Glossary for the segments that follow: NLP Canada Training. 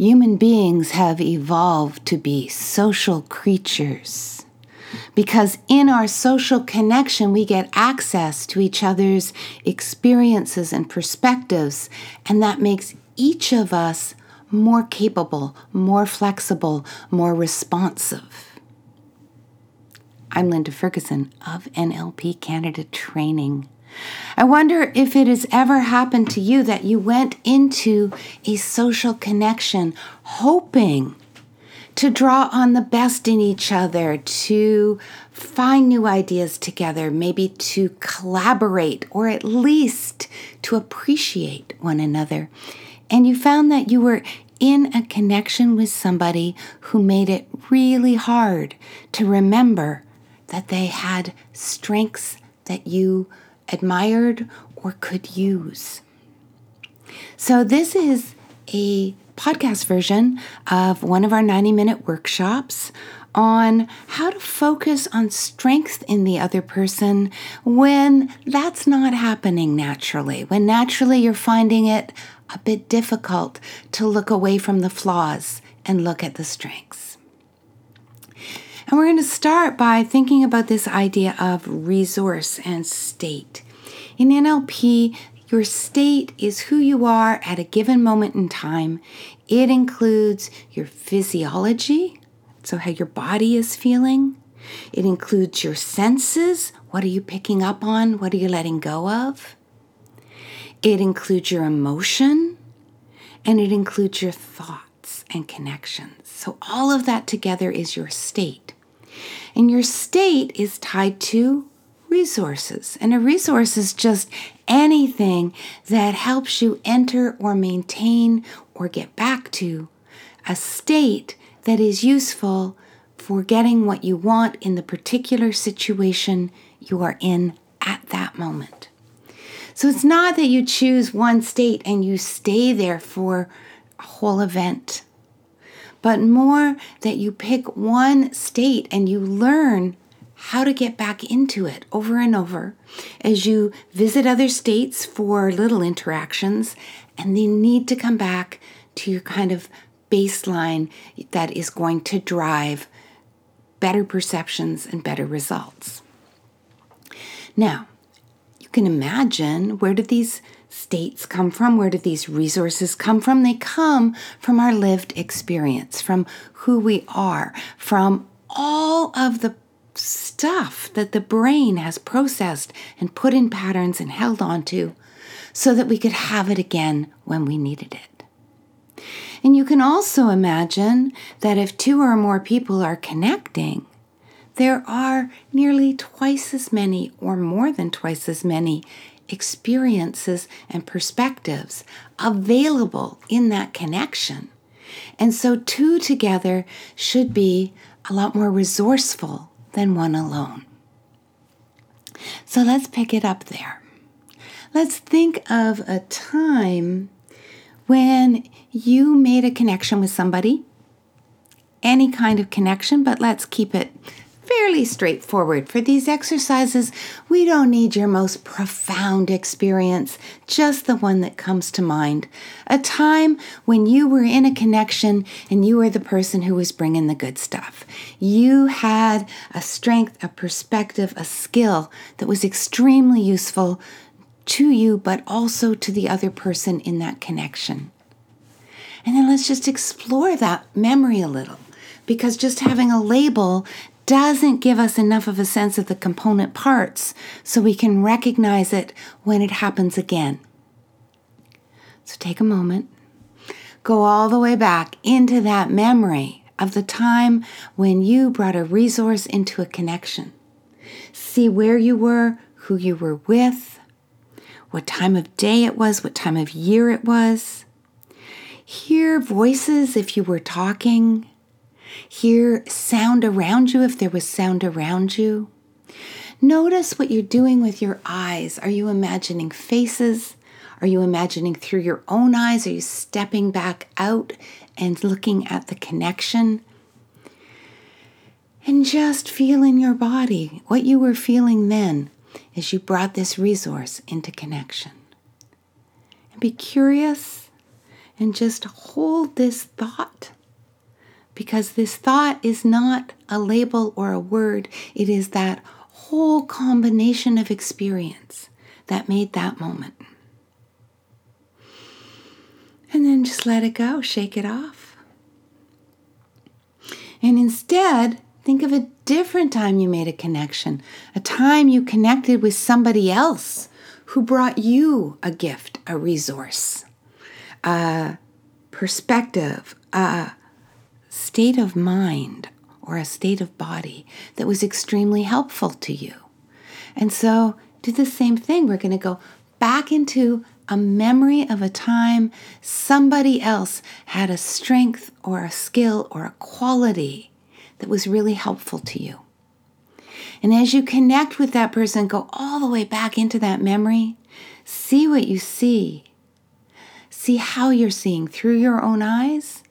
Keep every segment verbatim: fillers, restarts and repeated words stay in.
Human beings have evolved to be social creatures because in our social connection, we get access to each other's experiences and perspectives, and that makes each of us more capable, more flexible, more responsive. I'm Linda Ferguson of N L P Canada Training. I wonder if it has ever happened to you that you went into a social connection hoping to draw on the best in each other, to find new ideas together, maybe to collaborate or at least to appreciate one another. And you found that you were in a connection with somebody who made it really hard to remember that they had strengths that you admired or could use. So this is a podcast version of one of our ninety-minute workshops on how to focus on strength in the other person when that's not happening naturally, when naturally you're finding it a bit difficult to look away from the flaws and look at the strengths. And we're going to start by thinking about this idea of resource and state. In N L P, your state is who you are at a given moment in time. It includes your physiology, so how your body is feeling. It includes your senses. What are you picking up on? What are you letting go of? It includes your emotion, and it includes your thoughts and connections. So all of that together is your state. And your state is tied to resources. And a resource is just anything that helps you enter or maintain or get back to a state that is useful for getting what you want in the particular situation you are in at that moment. So it's not that you choose one state and you stay there for a whole event, but more that you pick one state and you learn how to get back into it over and over as you visit other states for little interactions and then need to come back to your kind of baseline that is going to drive better perceptions and better results. Now, you can imagine, where do these states come from? Where do these resources come from? They come from our lived experience, from who we are, from all of the stuff that the brain has processed and put in patterns and held onto so that we could have it again when we needed it. And you can also imagine that if two or more people are connecting, there are nearly twice as many or more than twice as many experiences and perspectives available in that connection. And so two together should be a lot more resourceful than one alone. So let's pick it up there. Let's think of a time when you made a connection with somebody, any kind of connection, but let's keep it fairly straightforward. For these exercises, we don't need your most profound experience, just the one that comes to mind. A time when you were in a connection and you were the person who was bringing the good stuff. You had a strength, a perspective, a skill that was extremely useful to you, but also to the other person in that connection. And then let's just explore that memory a little, because just having a label doesn't give us enough of a sense of the component parts so we can recognize it when it happens again. So take a moment, go all the way back into that memory of the time when you brought a resource into a connection. See where you were, who you were with, what time of day it was, what time of year it was. Hear voices if you were talking. Hear sound around you if there was sound around you. Notice what you're doing with your eyes. Are you imagining faces? Are you imagining through your own eyes? Are you stepping back out and looking at the connection? And just feel in your body what you were feeling then, as you brought this resource into connection. And be curious and just hold this thought, because this thought is not a label or a word. It is that whole combination of experience that made that moment. And then just let it go, shake it off. And instead, think of a different time you made a connection, a time you connected with somebody else who brought you a gift, a resource, a perspective, a state of mind, or a state of body that was extremely helpful to you. And so do the same thing. We're going to go back into a memory of a time somebody else had a strength or a skill or a quality that was really helpful to you. And as you connect with that person, go all the way back into that memory. See what you see. See how you're seeing through your own eyes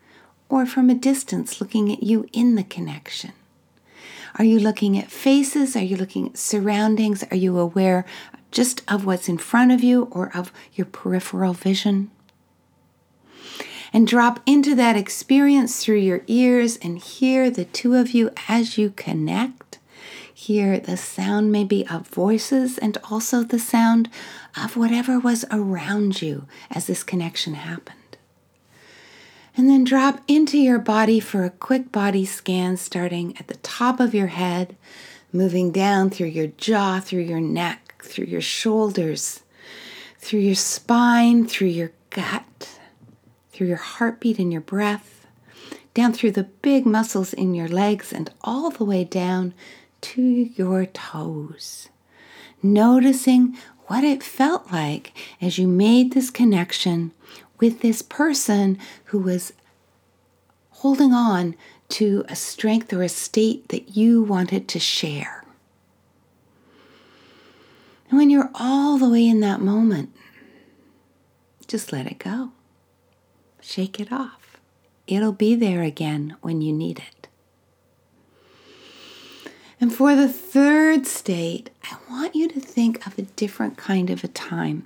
or from a distance looking at you in the connection. Are you looking at faces? Are you looking at surroundings? Are you aware just of what's in front of you or of your peripheral vision? And drop into that experience through your ears and hear the two of you as you connect. Hear the sound maybe of voices and also the sound of whatever was around you as this connection happened. And then drop into your body for a quick body scan, starting at the top of your head, moving down through your jaw, through your neck, through your shoulders, through your spine, through your gut, through your heartbeat and your breath, down through the big muscles in your legs, and all the way down to your toes. Noticing what it felt like as you made this connection with this person who was holding on to a strength or a state that you wanted to share. And when you're all the way in that moment, just let it go. Shake it off. It'll be there again when you need it. And for the third state, I want you to think of a different kind of a time.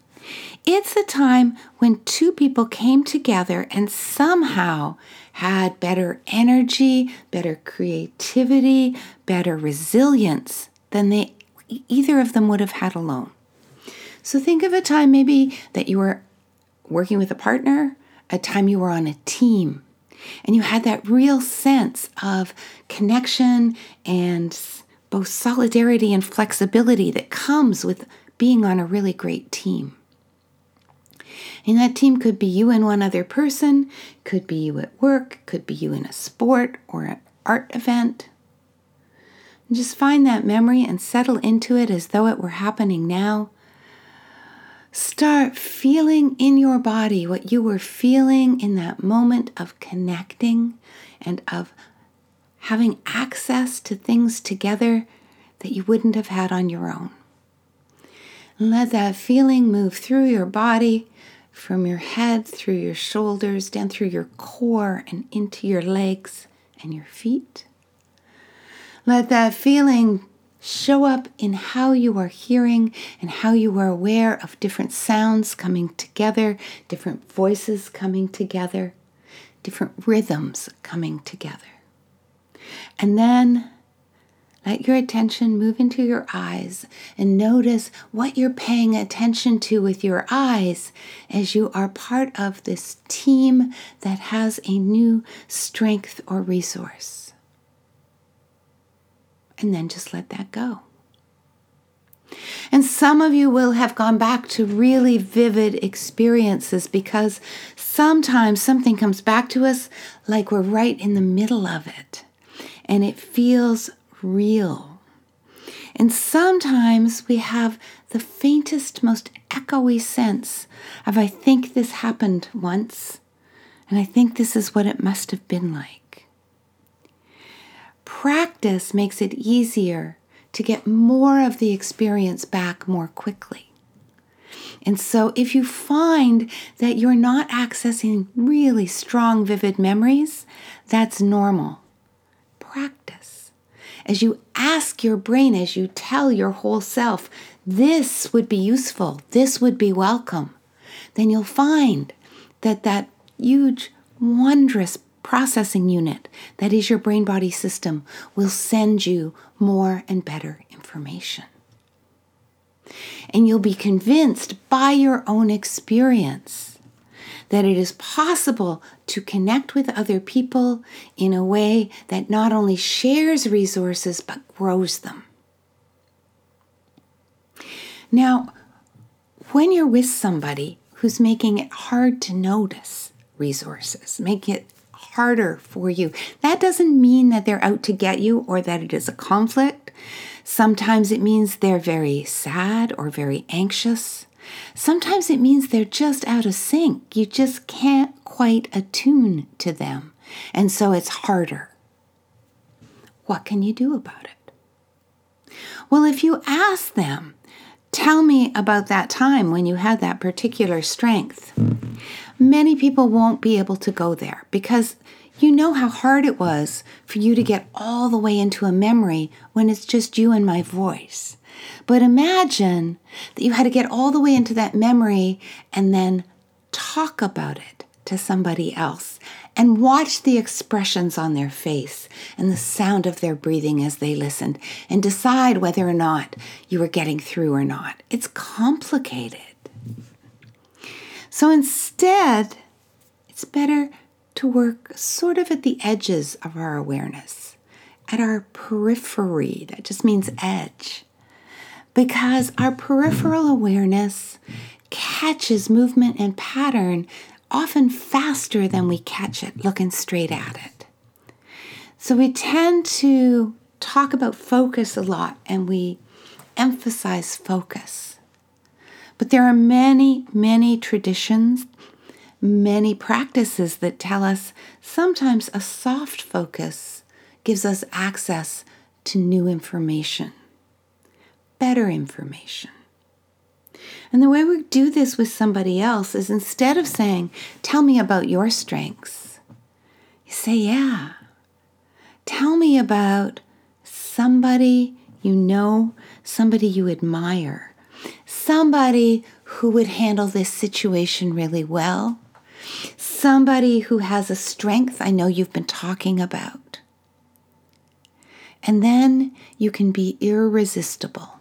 It's a time when two people came together and somehow had better energy, better creativity, better resilience than they either of them would have had alone. So think of a time maybe that you were working with a partner, a time you were on a team, and you had that real sense of connection and both solidarity and flexibility that comes with being on a really great team. And that team could be you and one other person, could be you at work, could be you in a sport or an art event. Just find that memory and settle into it as though it were happening now. Start feeling in your body what you were feeling in that moment of connecting and of having access to things together that you wouldn't have had on your own. And let that feeling move through your body, from your head, through your shoulders, down through your core and into your legs and your feet. Let that feeling show up in how you are hearing and how you are aware of different sounds coming together, different voices coming together, different rhythms coming together. And then let your attention move into your eyes and notice what you're paying attention to with your eyes as you are part of this team that has a new strength or resource. And then just let that go. And some of you will have gone back to really vivid experiences, because sometimes something comes back to us like we're right in the middle of it and it feels real. And sometimes we have the faintest, most echoey sense of, I think this happened once, and I think this is what it must have been like. Practice makes it easier to get more of the experience back more quickly. And so if you find that you're not accessing really strong, vivid memories, that's normal. Practice. As you ask your brain, as you tell your whole self, this would be useful, this would be welcome, then you'll find that that huge, wondrous processing unit that is your brain-body system will send you more and better information. And you'll be convinced by your own experience that it is possible to connect with other people in a way that not only shares resources, but grows them. Now, when you're with somebody who's making it hard to notice resources, making it harder for you, that doesn't mean that they're out to get you or that it is a conflict. Sometimes it means they're very sad or very anxious. Sometimes it means they're just out of sync. You just can't quite attune to them. And so it's harder. What can you do about it? Well, if you ask them, tell me about that time when you had that particular strength, many people won't be able to go there because you know how hard it was for you to get all the way into a memory when it's just you and my voice. But imagine that you had to get all the way into that memory and then talk about it to somebody else and watch the expressions on their face and the sound of their breathing as they listened and decide whether or not you were getting through or not. It's complicated. So instead, it's better to work sort of at the edges of our awareness, at our periphery. That just means edge. Because our peripheral awareness catches movement and pattern often faster than we catch it looking straight at it. So we tend to talk about focus a lot and we emphasize focus. But there are many, many traditions, many practices that tell us sometimes a soft focus gives us access to new information, better information. And the way we do this with somebody else is instead of saying, tell me about your strengths, you say, yeah, tell me about somebody you know, somebody you admire, somebody who would handle this situation really well, somebody who has a strength I know you've been talking about. And then you can be irresistible.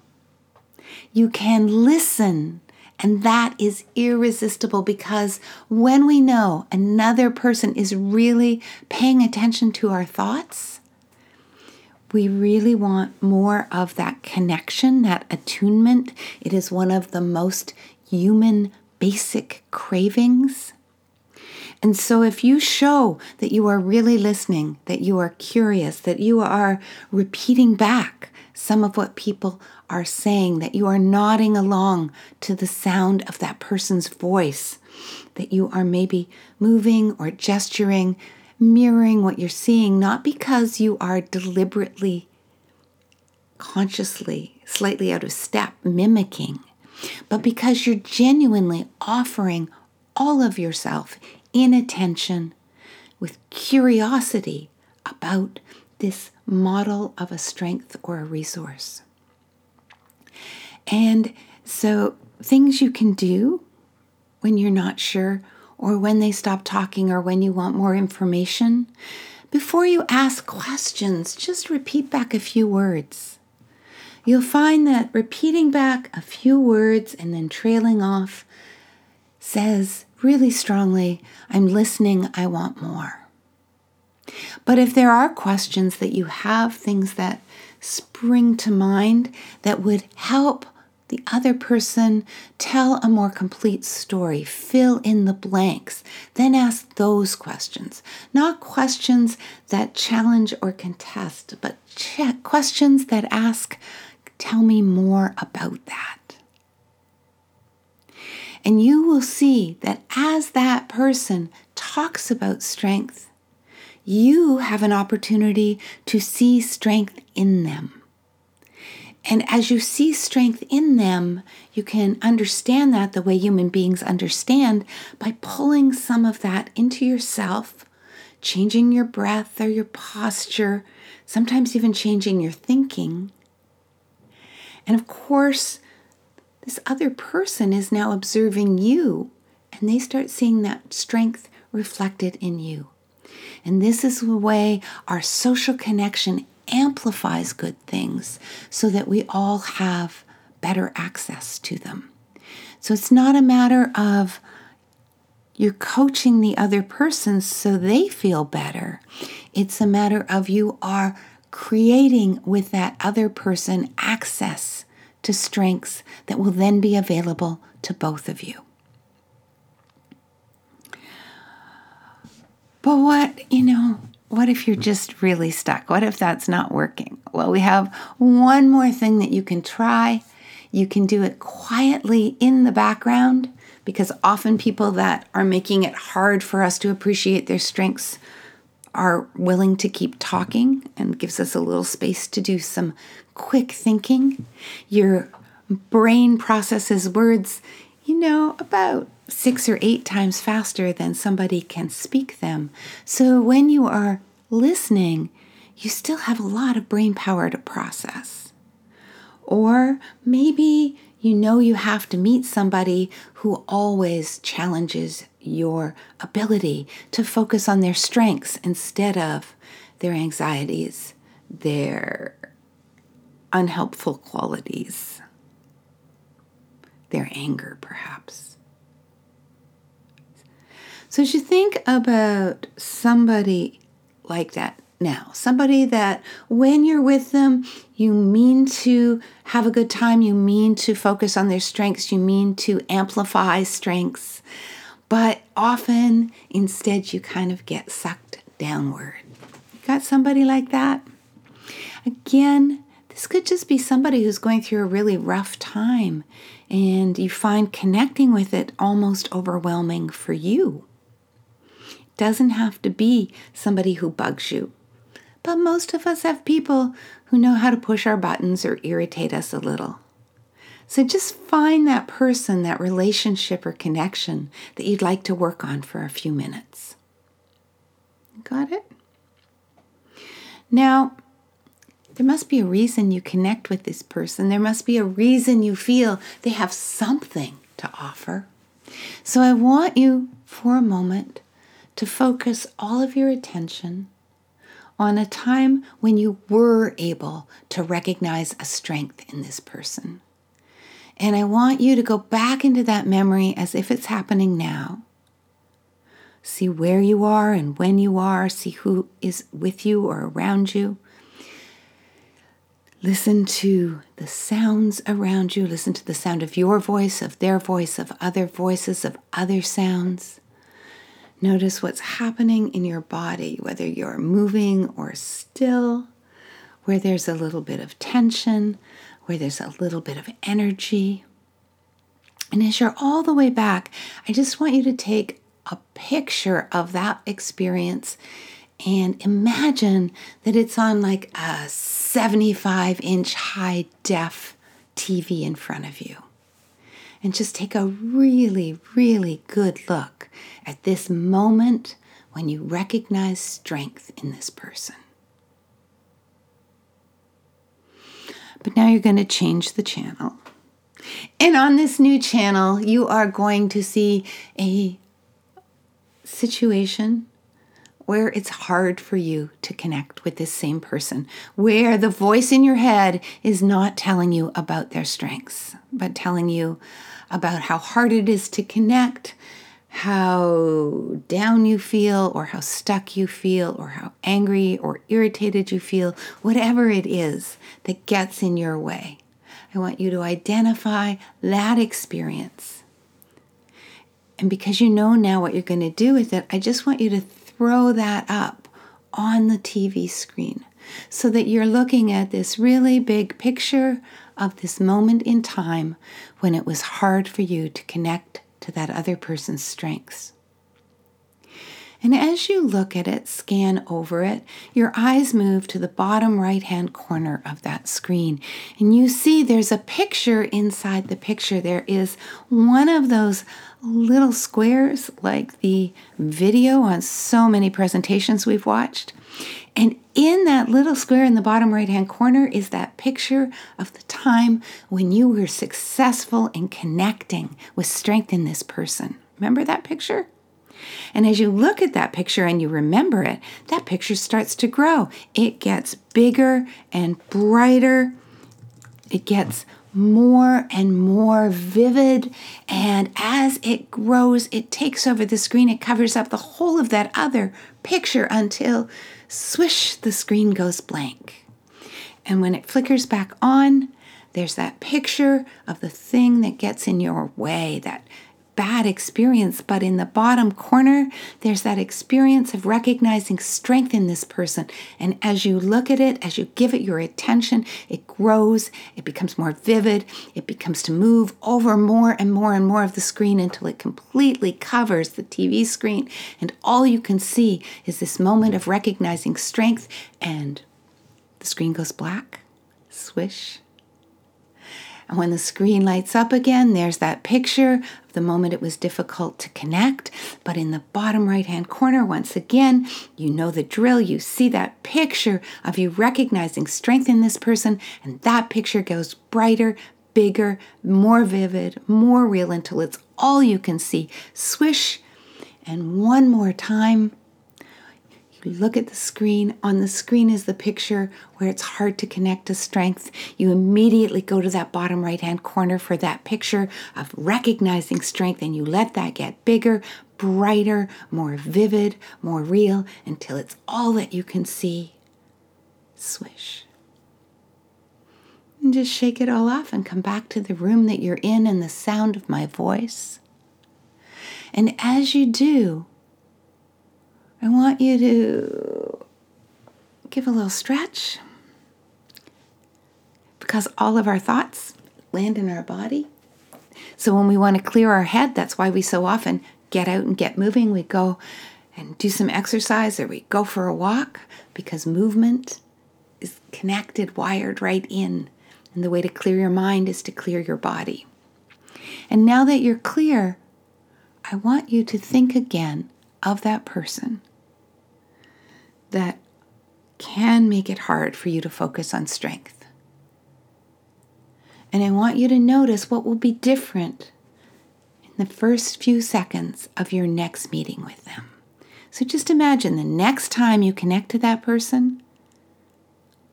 You can listen, and that is irresistible because when we know another person is really paying attention to our thoughts, we really want more of that connection, that attunement. It is one of the most human basic cravings. And so if you show that you are really listening, that you are curious, that you are repeating back some of what people are saying, that you are nodding along to the sound of that person's voice, that you are maybe moving or gesturing, mirroring what you're seeing, not because you are deliberately, consciously, slightly out of step, mimicking, but because you're genuinely offering all of yourself in attention with curiosity about this model of a strength or a resource. And so things you can do when you're not sure or when they stop talking or when you want more information, before you ask questions, just repeat back a few words. You'll find that repeating back a few words and then trailing off says really strongly, I'm listening, I want more. But if there are questions that you have, things that spring to mind that would help the other person tell a more complete story, fill in the blanks, then ask those questions. Not questions that challenge or contest, but ch- questions that ask, tell me more about that. And you will see that as that person talks about strength, you have an opportunity to see strength in them. And as you see strength in them, you can understand that the way human beings understand by pulling some of that into yourself, changing your breath or your posture, sometimes even changing your thinking. And of course, this other person is now observing you, and they start seeing that strength reflected in you. And this is the way our social connection amplifies good things so that we all have better access to them. So it's not a matter of you're coaching the other person so they feel better. It's a matter of you are creating with that other person access to strengths that will then be available to both of you. But what, you know, what if you're just really stuck? What if that's not working? Well, we have one more thing that you can try. You can do it quietly in the background, because often people that are making it hard for us to appreciate their strengths are willing to keep talking, and gives us a little space to do some quick thinking. Your brain processes words, you know, about six or eight times faster than somebody can speak them. So when you are listening, you still have a lot of brain power to process. Or maybe you know you have to meet somebody who always challenges your ability to focus on their strengths instead of their anxieties, their unhelpful qualities, their anger, perhaps. So as you think about somebody like that now, somebody that when you're with them, you mean to have a good time, you mean to focus on their strengths, you mean to amplify strengths, but often, instead, you kind of get sucked downward. You got somebody like that? Again, this could just be somebody who's going through a really rough time, and you find connecting with it almost overwhelming for you. It doesn't have to be somebody who bugs you. But most of us have people who know how to push our buttons or irritate us a little. So just find that person, that relationship or connection that you'd like to work on for a few minutes. Got it? Now, there must be a reason you connect with this person. There must be a reason you feel they have something to offer. So I want you for a moment to focus all of your attention on a time when you were able to recognize a strength in this person. And I want you to go back into that memory as if it's happening now. See where you are and when you are. See who is with you or around you. Listen to the sounds around you. Listen to the sound of your voice, of their voice, of other voices, of other sounds. Notice what's happening in your body, whether you're moving or still, where there's a little bit of tension, where there's a little bit of energy. And as you're all the way back, I just want you to take a picture of that experience and imagine that it's on like a seventy-five inch high def T V in front of you. And just take a really, really good look at this moment when you recognize strength in this person. But now you're going to change the channel. And on this new channel, you are going to see a situation where it's hard for you to connect with this same person, where the voice in your head is not telling you about their strengths, but telling you about how hard it is to connect, how down you feel, or how stuck you feel, or how angry or irritated you feel, whatever it is that gets in your way. I want you to identify that experience. And because you know now what you're going to do with it, I just want you to throw that up on the T V screen so that you're looking at this really big picture of this moment in time when it was hard for you to connect to that other person's strengths. And as you look at it, scan over it, your eyes move to the bottom right-hand corner of that screen. And you see there's a picture inside the picture. There is one of those little squares like the video on so many presentations we've watched. And in that little square in the bottom right-hand corner is that picture of the time when you were successful in connecting with strength in this person. Remember that picture? And as you look at that picture and you remember it, that picture starts to grow. It gets bigger and brighter. It gets more and more vivid. And as it grows, it takes over the screen. It covers up the whole of that other picture until, swish, the screen goes blank. And when it flickers back on, there's that picture of the thing that gets in your way, that bad experience. But in the bottom corner, there's that experience of recognizing strength in this person. And as you look at it, as you give it your attention, it grows, it becomes more vivid, it becomes to move over more and more and more of the screen until it completely covers the T V screen. And all you can see is this moment of recognizing strength, and the screen goes black. Swish. And when the screen lights up again, there's that picture of the moment it was difficult to connect. But in the bottom right-hand corner, once again, you know the drill. You see that picture of you recognizing strength in this person, and that picture goes brighter, bigger, more vivid, more real until it's all you can see. Swish. And one more time. Look at the screen. On the screen is the picture where it's hard to connect to strength. You immediately go to that bottom right-hand corner for that picture of recognizing strength, and you let that get bigger, brighter, more vivid, more real until it's all that you can see. Swish. And just shake it all off and come back to the room that you're in and the sound of my voice. And as you do, I want you to give a little stretch, because all of our thoughts land in our body. So when we want to clear our head, that's why we so often get out and get moving. We go and do some exercise, or we go for a walk, because movement is connected, wired right in. And the way to clear your mind is to clear your body. And now that you're clear, I want you to think again of that person that can make it hard for you to focus on strength. And I want you to notice what will be different in the first few seconds of your next meeting with them. So just imagine the next time you connect to that person,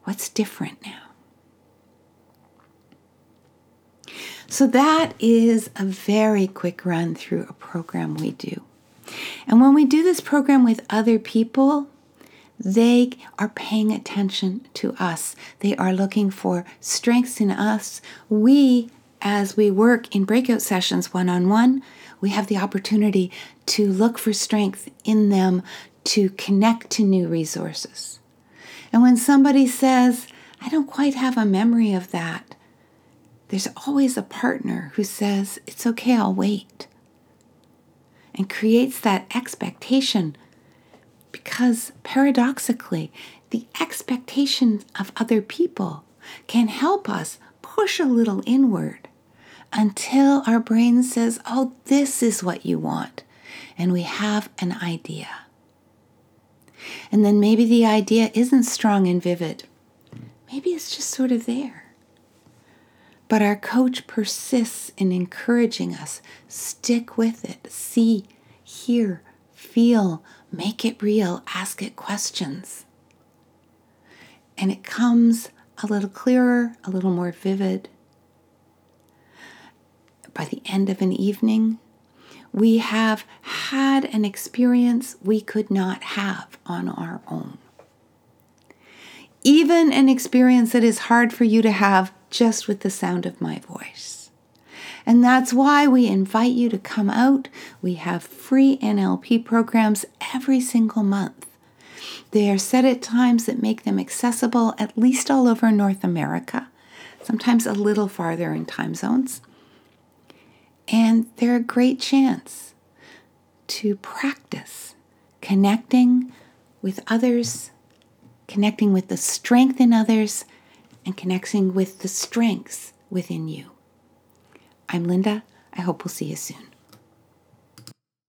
what's different now? So that is a very quick run through a program we do. And when we do this program with other people, they are paying attention to us. They are looking for strengths in us. We, as we work in breakout sessions one-on-one, we have the opportunity to look for strength in them, to connect to new resources. And when somebody says, I don't quite have a memory of that, there's always a partner who says, it's okay, I'll wait. And creates that expectation, because paradoxically, the expectations of other people can help us push a little inward until our brain says, oh, this is what you want. And we have an idea. And then maybe the idea isn't strong and vivid. Maybe it's just sort of there. But our coach persists in encouraging us, stick with it, see, hear, feel, make it real, ask it questions. And it comes a little clearer, a little more vivid. By the end of an evening, we have had an experience we could not have on our own. Even an experience that is hard for you to have just with the sound of my voice. And that's why we invite you to come out. We have free N L P programs every single month. They are set at times that make them accessible at least all over North America, sometimes a little farther in time zones. And they're a great chance to practice connecting with others, connecting with the strength in others, and connecting with the strengths within you. I'm Linda. I hope we'll see you soon.